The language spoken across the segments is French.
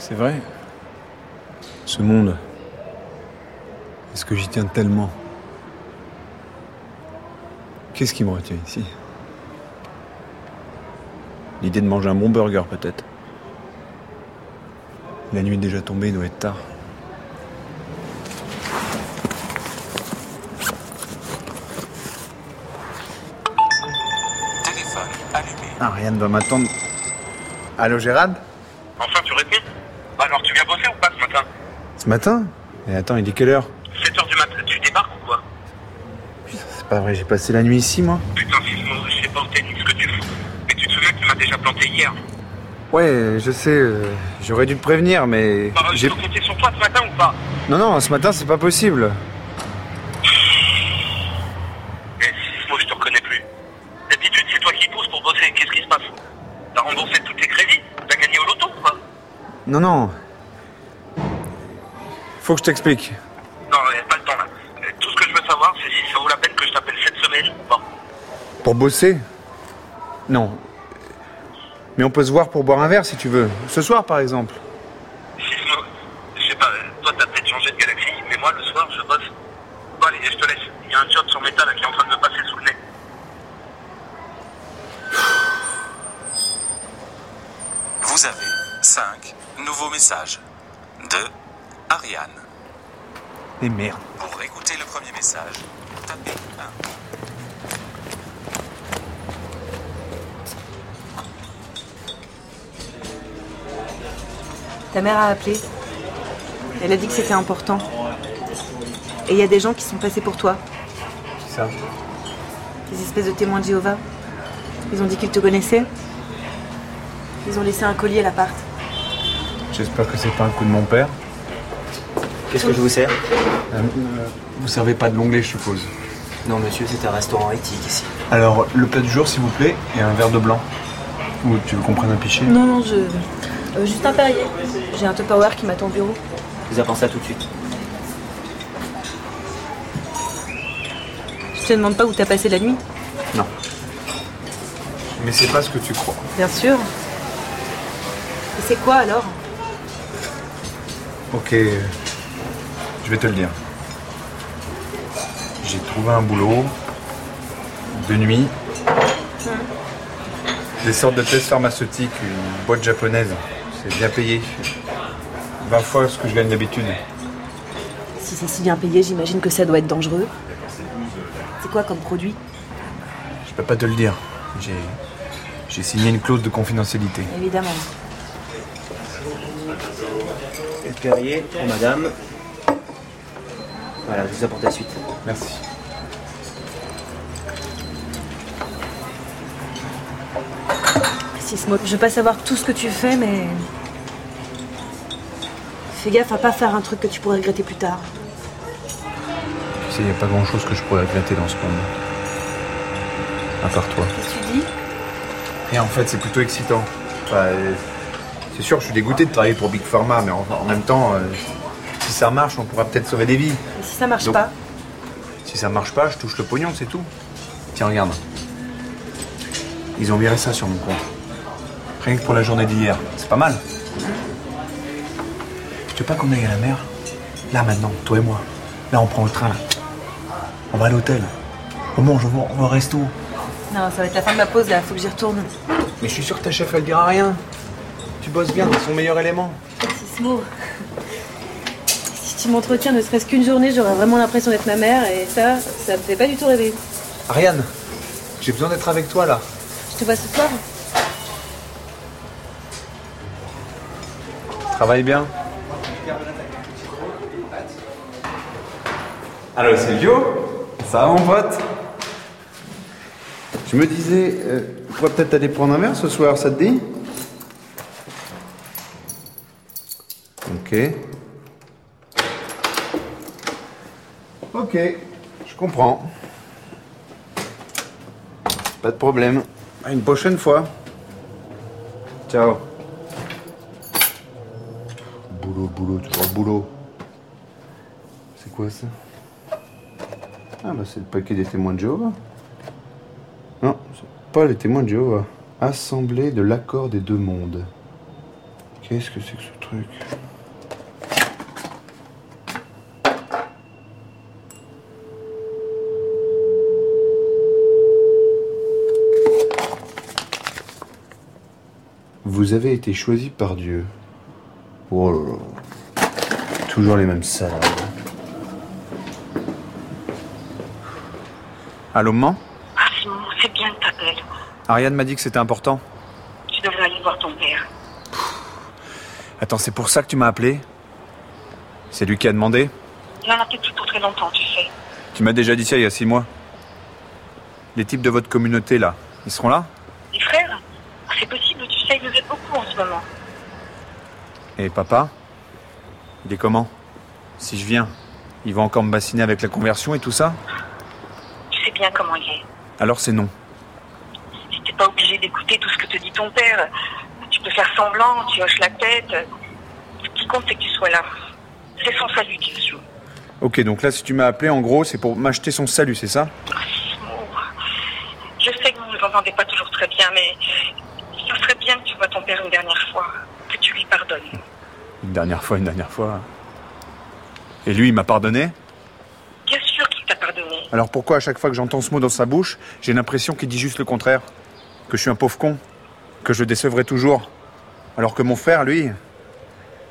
C'est vrai. Ce monde. Est-ce que j'y tiens tellement? Qu'est-ce qui me retient ici? L'idée de manger un bon burger, peut-être. La nuit est déjà tombée, il doit être tard. Téléphone allumé. Ariane va m'attendre. Allô, Gérard? Enfin, tu réponds? Alors, tu viens bosser ou pas ce matin? Ce matin? Mais attends, il est quelle heure? 7h du matin. Tu débarques ou quoi? Putain, c'est pas vrai, j'ai passé la nuit ici, moi. Putain, Sismo, je sais pas où t'es ni ce que tu fous. Mais tu te souviens que tu m'as déjà planté hier? Ouais, je sais, j'aurais dû te prévenir, mais... Bah, j'ai compté sur toi ce matin ou pas? Non, non, ce matin, c'est pas possible. Eh, Sismo, je te reconnais plus. D'habitude, c'est toi qui pousses pour bosser. Qu'est-ce qui se passe? T'as remboursé tous tes crédits? T'as gagné au loto ou pas? Non, non. Faut que je t'explique. Non, pas le temps, là. Tout ce que je veux savoir, c'est si ça vaut la peine que je t'appelle cette semaine ou pas. Pour bosser? Non. Mais on peut se voir pour boire un verre, si tu veux. Ce soir, par exemple. Sismo, je sais pas, toi, t'as peut-être changé de galaxie, mais moi, le soir, je bosse. Bon, allez, je te laisse. Il y a un job sur Meta, là, qui est en train de me passer sous le nez. Vous avez 5 nouveaux messages de Ariane. Et merde. Pour écouter le premier message, tapez 1. Ta mère a appelé. Elle a dit que c'était important. Et il y a des gens qui sont passés pour toi. C'est ça? Des espèces de témoins de Jéhovah. Ils ont dit qu'ils te connaissaient. Ils ont laissé un collier à l'appart. J'espère que c'est pas un coup de mon père. Qu'est-ce que je vous sers? Vous servez pas de l'onglet, je suppose. Non, monsieur, c'est un restaurant éthique ici. Alors, le plat du jour, s'il vous plaît, et un verre de blanc. Ou tu veux qu'on prenne un pichet? Non, non, je... juste un Perrier. J'ai un Tupperware qui m'attend au bureau. Vous avancez ça tout de suite. Je te demande pas où t'as passé la nuit. Non. Mais c'est pas ce que tu crois. Bien sûr. Et c'est quoi alors? Ok, je vais te le dire. J'ai trouvé un boulot de nuit. Des sortes de tests pharmaceutiques, une boîte japonaise. C'est bien payé. 20 fois ce que je gagne d'habitude. Si c'est si bien payé, j'imagine que ça doit être dangereux. C'est quoi comme produit? Je peux pas te le dire. J'ai signé une clause de confidentialité. Évidemment. Et Perrier pour madame. Voilà, je vous apporte la suite. Merci. Sismo, je veux pas savoir tout ce que tu fais, mais... Fais gaffe à pas faire un truc que tu pourrais regretter plus tard. Tu sais, y a pas grand-chose que je pourrais regretter dans ce monde. À part toi. Qu'est-ce que tu dis? Et en fait, c'est plutôt excitant. Enfin, c'est sûr, je suis dégoûté de travailler pour Big Pharma, mais en même temps, si ça marche, on pourra peut-être sauver des vies. Et si ça marche pas? Si ça marche pas, je touche le pognon, c'est tout. Tiens, regarde. Ils ont viré ça sur mon compte. Rien que pour la journée d'hier. C'est pas mal. Tu veux pas qu'on aille à la mer? Là, maintenant, toi et moi. Là, on prend le train, là. On va à l'hôtel. On mange, on va au resto. Non, ça va être la fin de ma pause, là. Faut que j'y retourne. Mais je suis sûr que ta chef, elle dira rien. Tu bosses bien, c'est son meilleur élément. Sismo. Si tu m'entretiens ne serait-ce qu'une journée, j'aurais vraiment l'impression d'être ma mère. Et ça me fait pas du tout rêver. Ariane, j'ai besoin d'être avec toi, là. Je te vois ce soir? Travaille bien. Allô, Sylvio? Ça va, mon pote? Je me disais, on pourrait peut-être aller prendre un verre ce soir, ça te dit? Ok, je comprends. Pas de problème. À une prochaine fois. Ciao. Boulot, toujours le boulot. C'est quoi ça? Ah bah c'est le paquet des témoins de Jéhovah. Non, c'est pas les témoins de Jéhovah. Assemblée de l'accord des deux mondes. Ok. Qu'est-ce que c'est que ce truc? Vous avez été choisi par Dieu. Oh là là. Toujours les mêmes salades. Allô, maman? Ah, Simon, c'est bien que t'appelles. Ariane m'a dit que c'était important. Tu devrais aller voir ton père. Attends, c'est pour ça que tu m'as appelé? C'est lui qui a demandé? Il en a peut-être plus pour très longtemps, tu sais. Tu m'as déjà dit ça il y a 6 mois. Les types de votre communauté, là, ils seront là? Les frères? C'est possible, tu sais, ils nous aident beaucoup en ce moment. Et papa? Il est comment? Si je viens, il va encore me bassiner avec la conversion et tout ça? Tu sais bien comment il est. Alors c'est non. Si t'es pas obligé d'écouter tout ce que te dit ton père, tu peux faire semblant, tu hoches la tête. Ce qui compte, c'est que tu sois là. C'est son salut qui se joue. Ok, donc là, si tu m'as appelé, en gros, c'est pour m'acheter son salut, c'est ça? Je sais que vous ne vous entendez pas toujours très bien, mais... ça serait bien que tu vois ton père une dernière fois, que tu lui pardonnes. Une dernière fois. Et lui, il m'a pardonné? Bien sûr qu'il t'a pardonné. Alors pourquoi à chaque fois que j'entends ce mot dans sa bouche, j'ai l'impression qu'il dit juste le contraire? Que je suis un pauvre con? Que je décevrai toujours? Alors que mon frère, lui...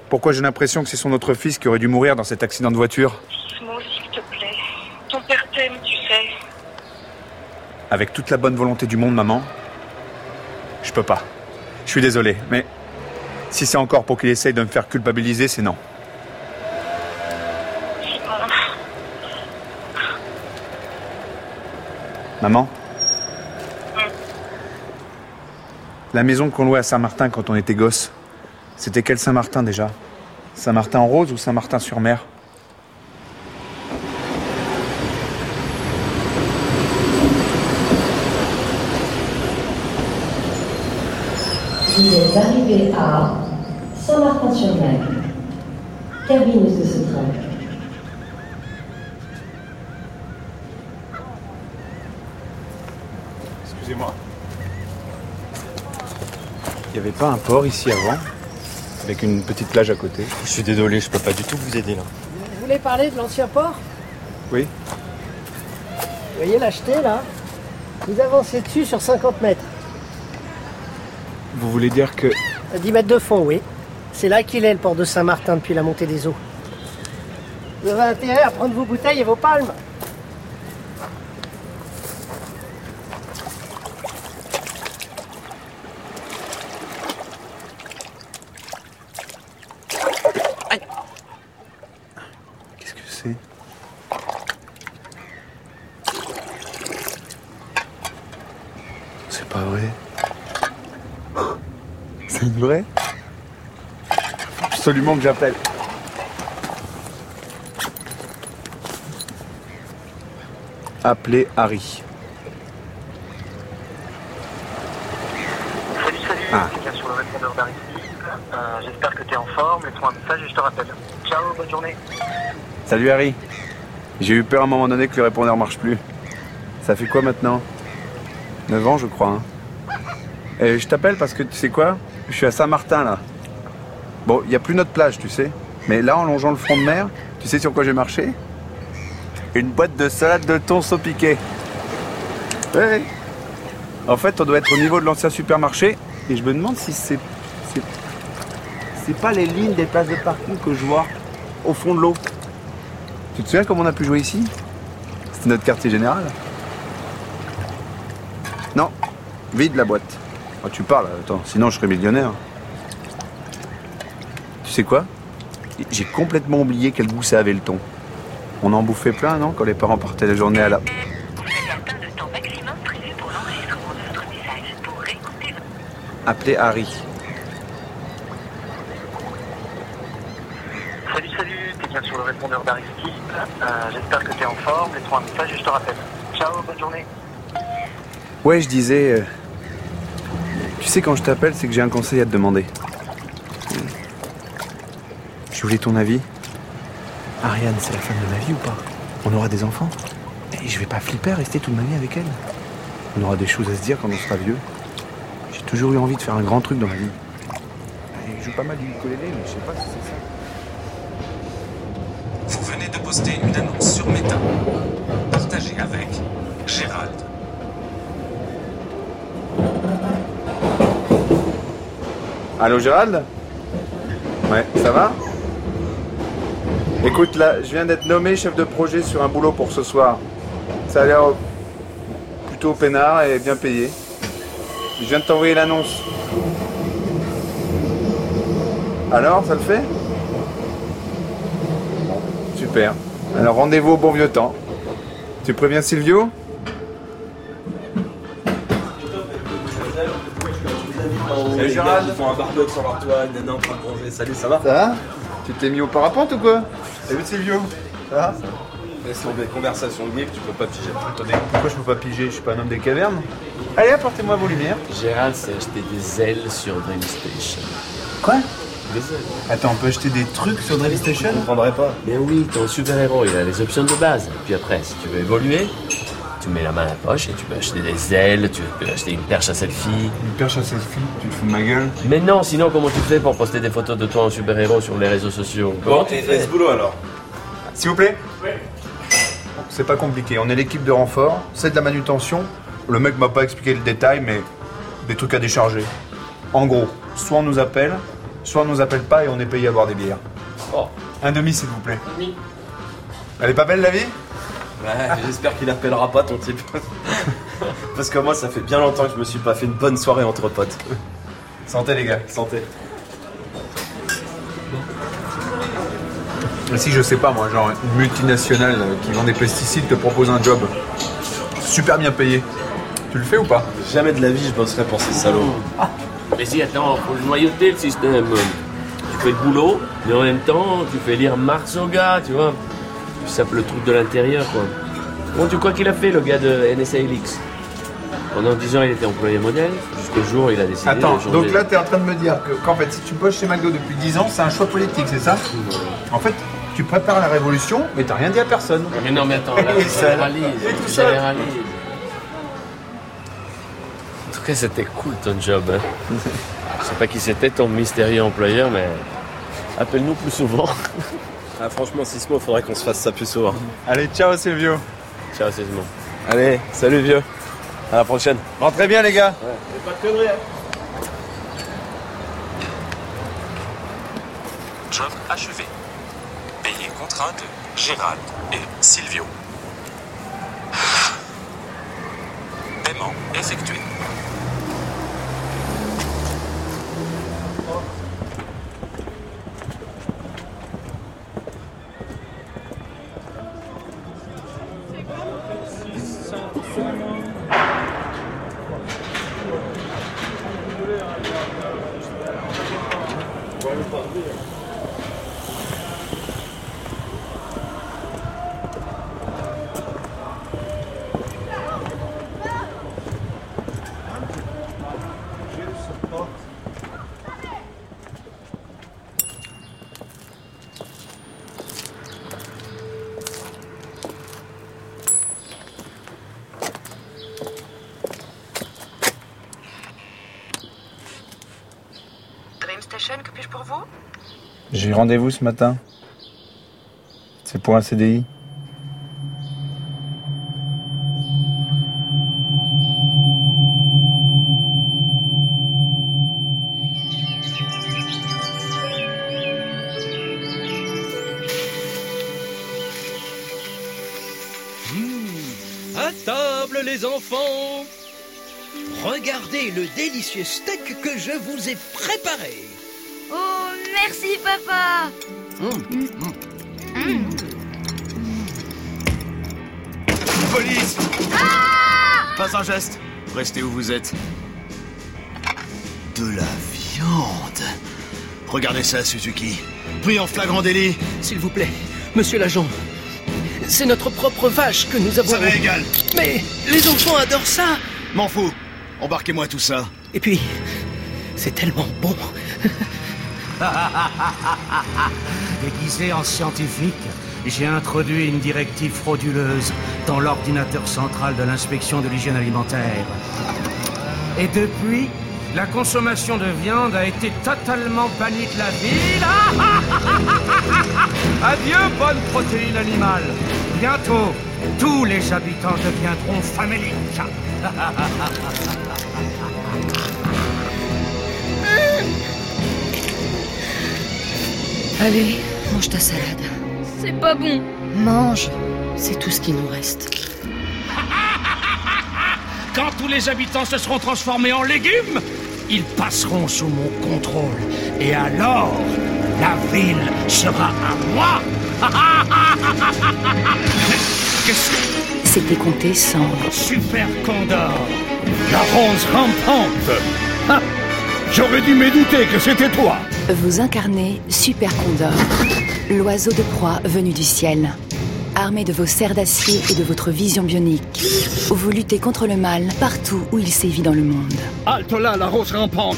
pourquoi j'ai l'impression que c'est son autre fils qui aurait dû mourir dans cet accident de voiture? Sismo, s'il te plaît. Ton père t'aime, tu sais. Avec toute la bonne volonté du monde, maman... je peux pas. Je suis désolé, mais si c'est encore pour qu'il essaye de me faire culpabiliser, c'est non. Maman? La maison qu'on louait à Saint-Martin quand on était gosse, c'était quel Saint-Martin déjà? Saint-Martin-en-Rose ou Saint-Martin-sur-Mer? Vous êtes arrivé à Saint-Martin-sur-Mer. Terminus de ce train. Excusez-moi. Il n'y avait pas un port ici avant? Avec une petite plage à côté? Je suis désolé, je peux pas du tout vous aider là. Vous voulez parler de l'ancien port? Oui. Vous voyez l'acheter là? Vous avancez dessus sur 50 mètres. Vous voulez dire que... 10 mètres de fond, oui. C'est là qu'il est, le port de Saint-Martin, depuis la montée des eaux. Vous avez intérêt à prendre vos bouteilles et vos palmes. Aïe. Qu'est-ce que c'est? C'est pas vrai. C'est une vraie? Faut absolument que j'appelle. Appelez Harry. Salut, c'est sur le répondeur d'Harry. J'espère que t'es en forme. Laisse-moi un message et je te rappelle. Ciao, bonne journée. Salut Harry. J'ai eu peur à un moment donné que le répondeur marche plus. Ça fait quoi maintenant? 9 ans, je crois. Hein. Et je t'appelle parce que tu sais quoi? Je suis à Saint-Martin, là. Bon, il n'y a plus notre plage, tu sais. Mais là, en longeant le front de mer, tu sais sur quoi j'ai marché? Une boîte de salade de thon saupiqué. Ouais. En fait, on doit être au niveau de l'ancien supermarché. Et je me demande si c'est pas les lignes des places de parking que je vois au fond de l'eau. Tu te souviens comment on a pu jouer ici? C'était notre quartier général. Non. Vide la boîte. Oh, tu parles, attends, sinon je serais millionnaire. Tu sais quoi? J'ai complètement oublié quel goût ça avait le thon. On en bouffait plein, non? Quand les parents partaient la journée à la... Appelez Harry. Salut, t'es bien sur le répondeur d'Aristide. J'espère que t'es en forme. Laisse-moi un message et je te rappelle. Ciao, bonne journée. Ouais, je disais... tu sais, quand je t'appelle, c'est que j'ai un conseil à te demander. Je voulais ton avis. Ariane, c'est la femme de ma vie ou pas? On aura des enfants? Et je vais pas flipper à rester toute ma vie avec elle. On aura des choses à se dire quand on sera vieux. J'ai toujours eu envie de faire un grand truc dans ma vie. Et joue pas mal du ukulélé, mais je sais pas si c'est ça. Vous venez de poster une annonce sur Meta. Partagez avec Gérard. Allô Gérald? Ouais, ça va? Écoute, là, je viens d'être nommé chef de projet sur un boulot pour ce soir. Ça a l'air plutôt peinard et bien payé. Je viens de t'envoyer l'annonce. Alors, ça le fait? Super. Alors, rendez-vous au bon vieux temps. Tu préviens Sylvio? Salut Gérald, ils font un barbecue sur leur toit, une nana en train de manger. Salut, ça va? Ça va? Tu t'es mis au parapente ou quoi? Salut Sylvio, ça va? Mais sur des conversations libres, tu peux pas piger. Attendez, pourquoi je peux pas piger? Je suis pas un homme des cavernes. Allez, apportez-moi vos lumières. Gérald s'est acheté des ailes sur DreamStation. Quoi? Des ailes. Attends, on peut acheter des trucs sur DreamStation? Je comprendrais pas. Mais oui, ton super-héros, il a les options de base. Puis après, si tu veux évoluer, tu mets la main à la poche et tu peux acheter des ailes, tu peux acheter une perche à selfie. Une perche à selfie? Tu te fous de ma gueule? Mais non, sinon comment tu fais pour poster des photos de toi en super-héros sur les réseaux sociaux? Bon, tu fais ce boulot alors. S'il vous plaît? Oui. C'est pas compliqué, on est l'équipe de renfort, c'est de la manutention. Le mec m'a pas expliqué le détail, mais des trucs à décharger. En gros, soit on nous appelle, soit on nous appelle pas et on est payé à boire des bières. Oh. Un demi s'il vous plaît. Oui. Elle est pas belle la vie? Ouais, j'espère qu'il appellera pas ton type. Parce que moi, ça fait bien longtemps que je me suis pas fait une bonne soirée entre potes. Santé les gars, santé. Si je sais pas moi, genre une multinationale qui vend des pesticides te propose un job super bien payé. Tu le fais ou pas? Jamais de la vie je bosserai pour ces salauds. Ah. Mais si, attends, faut le noyauter le système. Tu fais le boulot, mais en même temps, tu fais lire Marx au gars, tu vois. Tu sapes le truc de l'intérieur, quoi. Bon, tu crois qu'il a fait, le gars de NSA Elix? Pendant 10 ans, il était employé modèle, jusqu'au jour où il a décidé de changer. Donc là, t'es en train de me dire qu'en fait, si tu bosses chez McDo depuis 10 ans, c'est un choix politique, c'est ça? En fait, tu prépares la révolution, mais t'as rien dit à personne. Mais non, mais attends, là, tu généralises. Tu généralises. En tout cas, c'était cool, ton job. Hein. Je sais pas qui c'était, ton mystérieux employeur, mais appelle-nous plus souvent. Ah franchement Sismo, faudrait qu'on se fasse ça plus souvent. Allez, ciao Sylvio. Ciao Sismo. Allez, salut vieux. À la prochaine. Rentrez bien les gars. Ouais. Et pas de conneries. Hein. Job achevé. Payé contrat de Gérald et Sylvio. Paiement effectué. Que puis-je pour vous? J'ai rendez-vous ce matin. C'est pour un CDI. À table les enfants! Regardez le délicieux steak que je vous ai préparé. Oh, merci, papa. Police! Ah! Pas un geste. Restez où vous êtes. De la viande. Regardez ça, Suzuki. Pris en flagrant délit. S'il vous plaît, monsieur l'agent. C'est notre propre vache que nous avons... Ça m'est égal. Mais les enfants adorent ça. M'en fous. Embarquez-moi tout ça. Et puis, c'est tellement bon. Déguisé en scientifique, j'ai introduit une directive frauduleuse dans l'ordinateur central de l'inspection de l'hygiène alimentaire. Et depuis, La consommation de viande a été totalement bannie de la ville. Adieu, bonne protéine animale. Bientôt, tous les habitants deviendront faméliques. Allez, mange ta salade. C'est pas bon. Mange, c'est tout ce qui nous reste. Quand tous les habitants se seront transformés en légumes, ils passeront sous mon contrôle. Et alors, la ville sera à moi. Qu'est-ce que... C'était compté sans... Super Condor, la rose rampante. Ah, j'aurais dû m'édouter que c'était toi. Vous incarnez Super Condor, l'oiseau de proie venu du ciel. Armé de vos serres d'acier et de votre vision bionique, vous luttez contre le mal partout où il sévit dans le monde. Halte là, la rose rampante!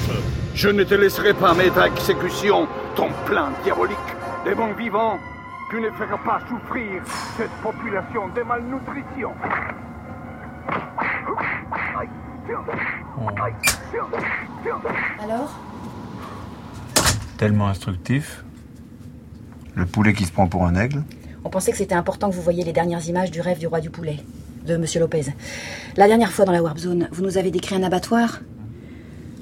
Je ne te laisserai pas mettre à exécution ton plan diabolique. Des bons vivants, tu ne feras pas souffrir cette population de malnutrition. Alors ? Tellement instructif. Le poulet qui se prend pour un aigle. On pensait que c'était important que vous voyiez les dernières images du rêve du Roi du Poulet, de Monsieur Lopez. La dernière fois dans la Warp Zone, vous nous avez décrit un abattoir.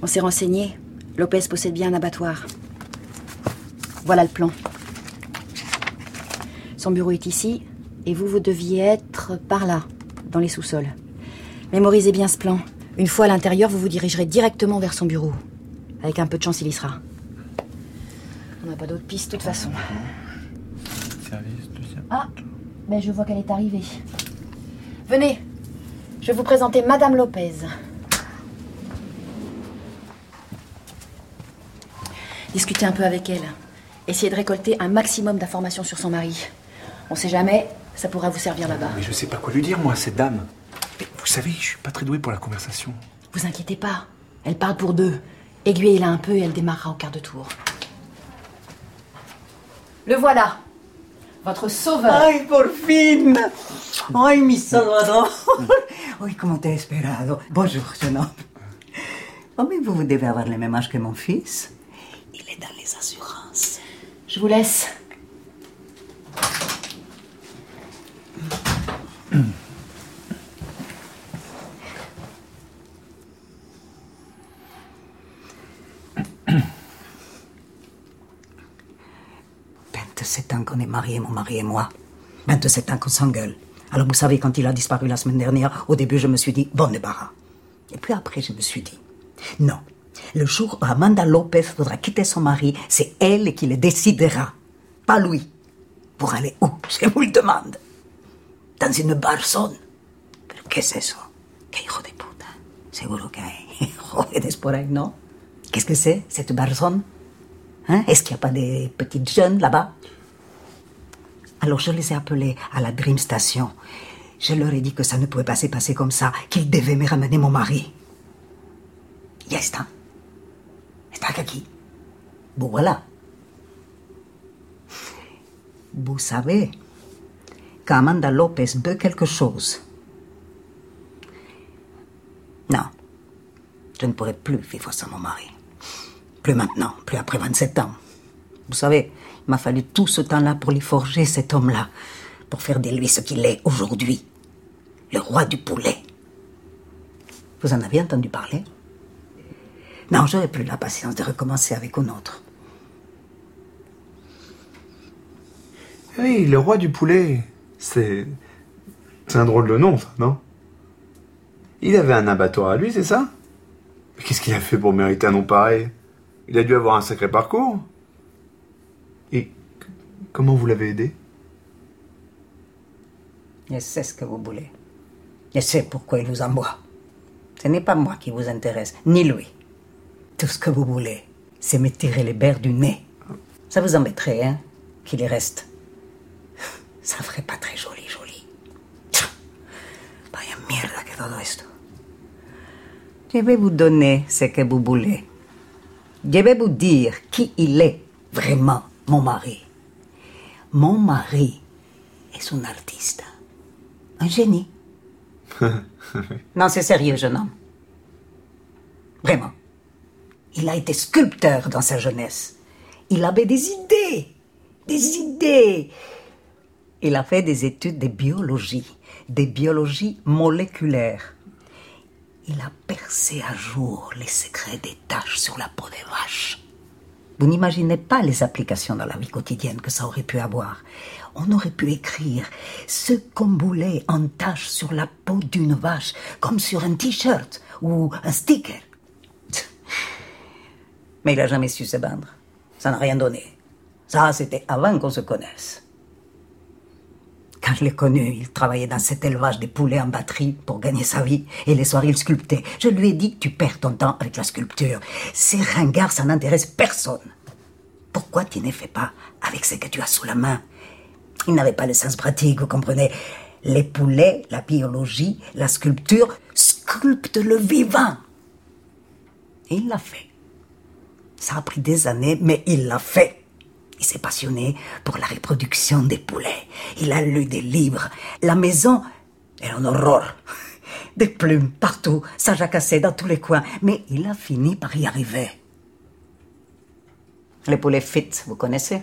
On s'est renseigné. Lopez possède bien un abattoir. Voilà le plan. Son bureau est ici, et vous, vous deviez être par là, dans les sous-sols. Mémorisez bien ce plan. Une fois à l'intérieur, vous vous dirigerez directement vers son bureau. Avec un peu de chance, il y sera. On n'a pas d'autre piste, de toute façon. Ah, ben je vois qu'elle est arrivée. Venez, je vais vous présenter Madame Lopez. Discutez un peu avec elle. Essayez de récolter un maximum d'informations sur son mari. On sait jamais, ça pourra vous servir là-bas. Mais je sais pas quoi lui dire, moi, cette dame. Mais vous savez, je suis pas très doué pour la conversation. Vous inquiétez pas, elle parle pour deux. Aiguillez-la un peu et elle démarrera au quart de tour. Le voilà. Votre sauveur. Ay, por fin. Ay, mi salvador. Ay, como te he esperado. Bonjour, jeune homme. Oh, mais vous devez avoir le même âge que mon fils. Il est dans les assurances. Je vous laisse. On est mariés, mon mari et moi. 27 ans qu'on s'engueule. Alors vous savez, quand il a disparu la semaine dernière, au début je me suis dit, bon débarras. Et puis après je me suis dit, non. Le jour où Amanda Lopez voudra quitter son mari, c'est elle qui le décidera. Pas lui. Pour aller où? Je vous le demande. Dans une barzone. Pero que c'est ça? Que hijo de puta. Seguro que hay joderes por ahí, non? Qu'est-ce que c'est, cette barzone? Hein? Est-ce qu'il n'y a pas des petites jeunes là-bas? Alors je les ai appelés à la DreamStation. Je leur ai dit que ça ne pouvait pas se passer comme ça, qu'ils devaient me ramener mon mari. Ya está. Está aquí. Bon voilà. Vous savez, quand Amanda Lopez veut quelque chose. Non. Je ne pourrai plus vivre sans mon mari. Plus maintenant, plus après 27 ans. Vous savez, il m'a fallu tout ce temps-là pour lui forger, cet homme-là, pour faire de lui ce qu'il est aujourd'hui, le roi du poulet. Vous en avez entendu parler? Non, j'aurais plus la patience de recommencer avec un autre. Oui, le roi du poulet, c'est un drôle de nom, ça, non? Il avait un abattoir à lui, c'est ça? Mais qu'est-ce qu'il a fait pour mériter un nom pareil? Il a dû avoir un sacré parcours. Et comment vous l'avez aidé? Je sais ce que vous voulez. Je sais pourquoi il vous envoie. Ce n'est pas moi qui vous intéresse, ni lui. Tout ce que vous voulez, c'est me tirer les berres du nez. Ça vous embêterait, hein, qu'il y reste. Ça ferait pas très joli, joli. Vaya mierda que todo esto. Je vais vous donner ce que vous voulez. Je vais vous dire qui il est, vraiment. Mon mari est un artiste, un génie. Non, c'est sérieux, jeune homme. Vraiment. Il a été sculpteur dans sa jeunesse. Il avait des idées. Des idées. Il a fait des études de biologie moléculaire. Il a percé à jour les secrets des taches sur la peau des vaches. Vous n'imaginez pas les applications dans la vie quotidienne que ça aurait pu avoir. On aurait pu écrire ce qu'on voulait en taches sur la peau d'une vache, comme sur un t-shirt ou un sticker. Mais il n'a jamais su se vendre. Ça n'a rien donné. Ça, c'était avant qu'on se connaisse. Quand je l'ai connu, il travaillait dans cet élevage de poulets en batterie pour gagner sa vie. Et les soirs, il sculptait. Je lui ai dit, tu perds ton temps avec la sculpture. Ces ringards, ça n'intéresse personne. Pourquoi tu ne fais pas avec ce que tu as sous la main? Il n'avait pas le sens pratique, vous comprenez. Les poulets, la biologie, la sculpture, sculptent le vivant. Et il l'a fait. Ça a pris des années, mais il l'a fait. Il s'est passionné pour la reproduction des poulets. Il a lu des livres. La maison est en horreur. Des plumes partout, ça jacassait dans tous les coins. Mais il a fini par y arriver. Les poulets Fitz, vous connaissez?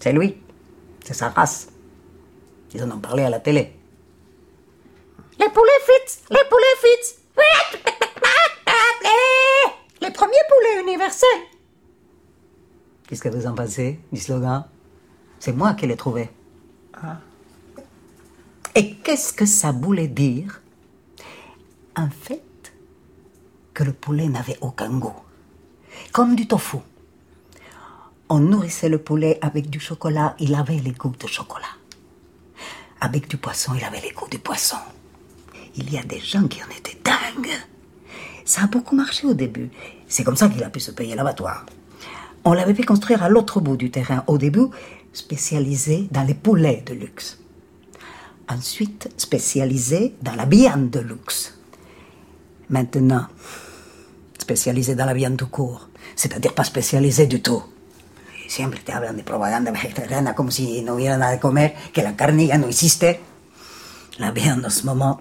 C'est lui. C'est sa race. Ils en ont parlé à la télé. Les poulets Fitz! Les poulets Fitz! Les premiers poulets universels. Qu'est-ce que vous en pensez du slogan? C'est moi qui l'ai trouvé. Ah. Et qu'est-ce que ça voulait dire? En fait, que le poulet n'avait aucun goût. Comme du tofu. On nourrissait le poulet avec du chocolat, il avait les goûts de chocolat. Avec du poisson, il avait les goûts du poisson. Il y a des gens qui en étaient dingues. Ça a beaucoup marché au début. C'est comme ça qu'il a pu se payer l'abattoir. On l'avait fait construire à l'autre bout du terrain, au début, spécialisé dans les poulets de luxe. Ensuite, spécialisé dans la viande de luxe. Maintenant, spécialisé dans la viande tout court, c'est-à-dire pas spécialisé du tout. Siempre te hablan de propaganda vegetariana comme si no hubiera nada de comer, que la carne ya no existe. La viande en ce moment,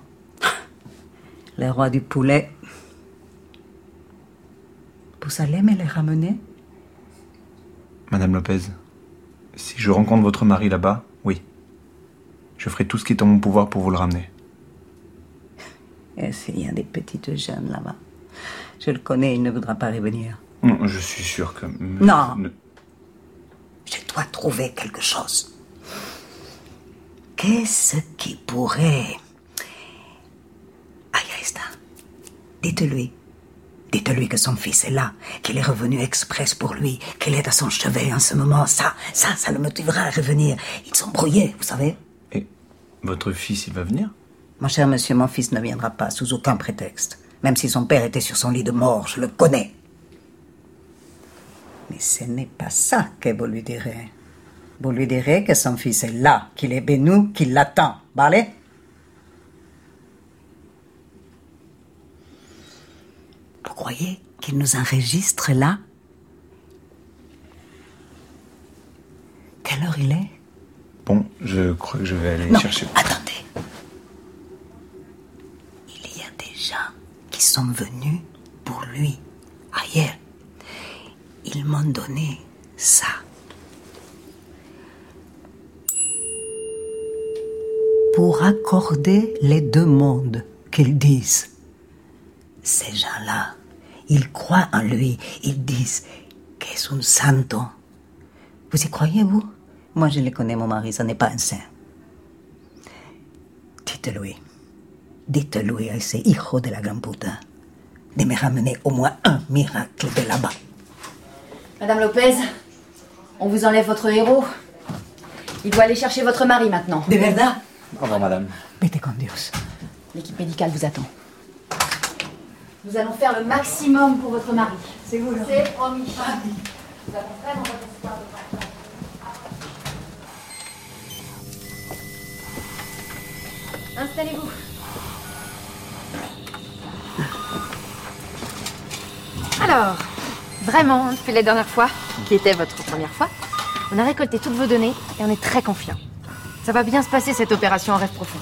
le roi du poulet. Vous allez me les ramener? Madame Lopez, si je rencontre votre mari là-bas, oui. Je ferai tout ce qui est en mon pouvoir pour vous le ramener. Et s'il y a des petites jeunes là-bas, je le connais, il ne voudra pas revenir. Non, je suis sûr que... Non. Je dois trouver quelque chose. Qu'est-ce qui pourrait... Ah, il reste là. Dites-lui. Dites-lui que son fils est là, qu'il est revenu express pour lui, qu'il est à son chevet en ce moment. Ça le motivera à revenir. Ils sont brouillés, vous savez. Et votre fils, il va venir? Mon cher monsieur, mon fils ne viendra pas sous aucun prétexte. Même si son père était sur son lit de mort, je le connais. Mais ce n'est pas ça que vous lui direz. Vous lui direz que son fils est là, qu'il est bénou, qu'il l'attend. Vale? Vous croyez qu'il nous enregistre là? Quelle heure il est? Bon, je crois que je vais aller chercher. Attendez. Il y a des gens qui sont venus pour lui ailleurs. Ils m'ont donné ça. Pour accorder les deux mondes qu'ils disent. Ces gens-là, ils croient en lui. Ils disent qu'il est un santo. Vous y croyez, vous? Moi, je le connais, mon mari, ça n'est pas un saint. Dites-lui à ces hijos de la gran puta de me ramener au moins un miracle de là-bas. Madame Lopez, on vous enlève votre héros. Il doit aller chercher votre mari maintenant. De verdad? Au revoir, madame. Vete con Dios. L'équipe médicale vous attend. Nous allons faire le maximum pour votre mari. C'est vous, là. C'est promis. Nous avons vraiment votre espoir de votre mari. Installez-vous. Alors, vraiment, depuis la dernière fois, qui était votre première fois, on a récolté toutes vos données et on est très confiants. Ça va bien se passer, cette opération en rêve profond.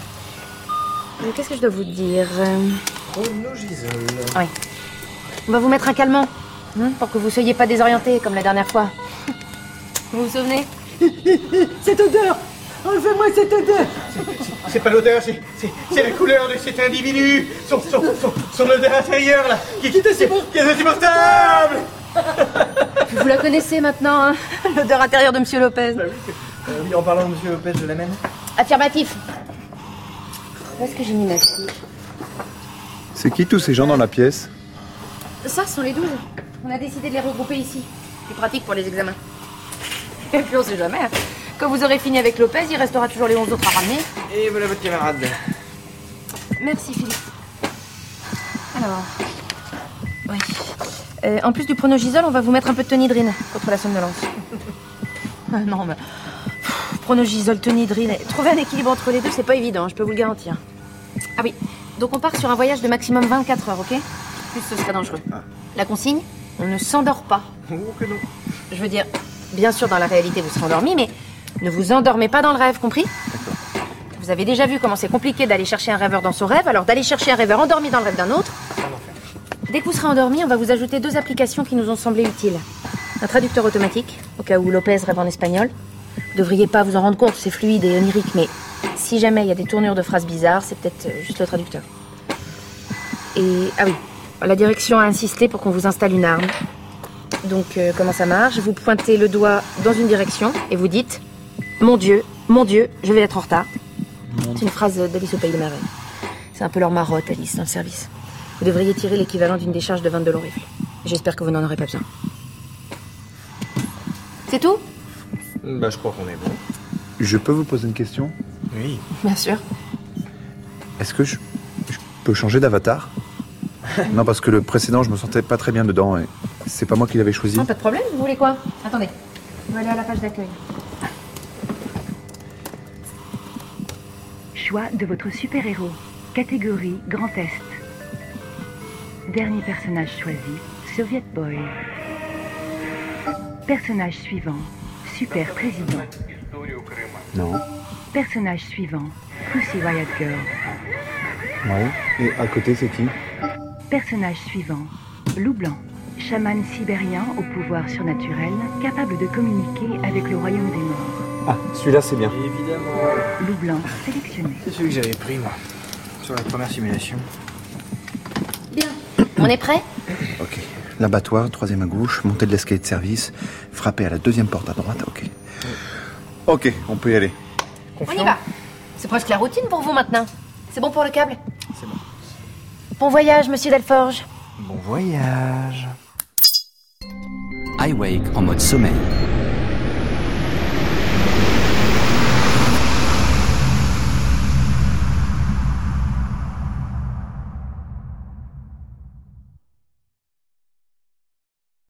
Mais qu'est-ce que je dois vous dire? Oh, nous, Gisèle. Oui. On va vous mettre un calmant. Pour que vous soyez pas désorientés comme la dernière fois. Vous vous souvenez? Cette odeur! Enlevez-moi cette odeur! C'est pas l'odeur, c'est la couleur de cet individu! Son odeur intérieure, là! Qui est insupportable! Vous la connaissez maintenant, hein? L'odeur intérieure de Monsieur Lopez. Bah oui, en parlant de Monsieur Lopez, je l'amène. Affirmatif. Où est-ce que j'ai mis ma fille? C'est qui tous ces gens dans la pièce? Ça, ce sont les 12. On a décidé de les regrouper ici. Plus pratique pour les examens. Et puis on sait jamais. Quand vous aurez fini avec Lopez, il restera toujours les 11 autres à ramener. Et voilà votre camarade. Merci Philippe. Alors... Oui. En plus du pronogisol, on va vous mettre un peu de tonidrine contre la somnolence. Non mais... Pronogisol, tonidrine... Trouver un équilibre entre les deux, c'est pas évident, je peux vous le garantir. Ah oui, donc on part sur un voyage de maximum 24 heures, ok? Plus ce serait dangereux. La consigne, on ne s'endort pas. Oh que non. Je veux dire, bien sûr dans la réalité vous serez endormi, mais ne vous endormez pas dans le rêve, compris? D'accord. Vous avez déjà vu comment c'est compliqué d'aller chercher un rêveur dans son rêve, alors d'aller chercher un rêveur endormi dans le rêve d'un autre. Dès que vous serez endormi, on va vous ajouter deux applications qui nous ont semblé utiles. Un traducteur automatique, au cas où Lopez rêve en espagnol. Vous devriez pas vous en rendre compte, c'est fluide et onirique, mais si jamais il y a des tournures de phrases bizarres, c'est peut-être juste le traducteur. Et... ah oui. La direction a insisté pour qu'on vous installe une arme. Donc, comment ça marche? Vous pointez le doigt dans une direction et vous dites « mon Dieu, je vais être en retard ». C'est une phrase d'Alice au Pays des Merveilles. C'est un peu leur marotte, Alice, dans le service. Vous devriez tirer l'équivalent d'une décharge de 22 rifle. J'espère que vous n'en aurez pas besoin. C'est tout? Bah, je crois qu'on est bon. Je peux vous poser une question? Oui. Bien sûr. Est-ce que je peux changer d'avatar? Non, parce que le précédent, je me sentais pas très bien dedans et c'est pas moi qui l'avais choisi. Non, pas de problème, vous voulez quoi? Attendez, on va aller à la page d'accueil. Choix de votre super-héros. Catégorie Grand Est. Dernier personnage choisi, Soviet Boy. Personnage suivant, Super Président. Non. Personnage suivant, Pussy Wyatt Girl. Ouais, et à côté, c'est qui? Personnage suivant, Loup Blanc, chaman sibérien au pouvoir surnaturel, capable de communiquer avec le royaume des morts. Ah, celui-là c'est bien. Évidemment. Loup Blanc sélectionné. C'est celui que j'avais pris, moi, sur la première simulation. Bien, on est prêt? Ok. L'abattoir, troisième à gauche, montée de l'escalier de service, frapper à la deuxième porte à droite, ok. Ok, on peut y aller. Confiant. On y va. C'est presque la routine pour vous maintenant. C'est bon pour le câble? C'est bon. Bon voyage, monsieur Delforge. Bon voyage. iWake en mode sommeil.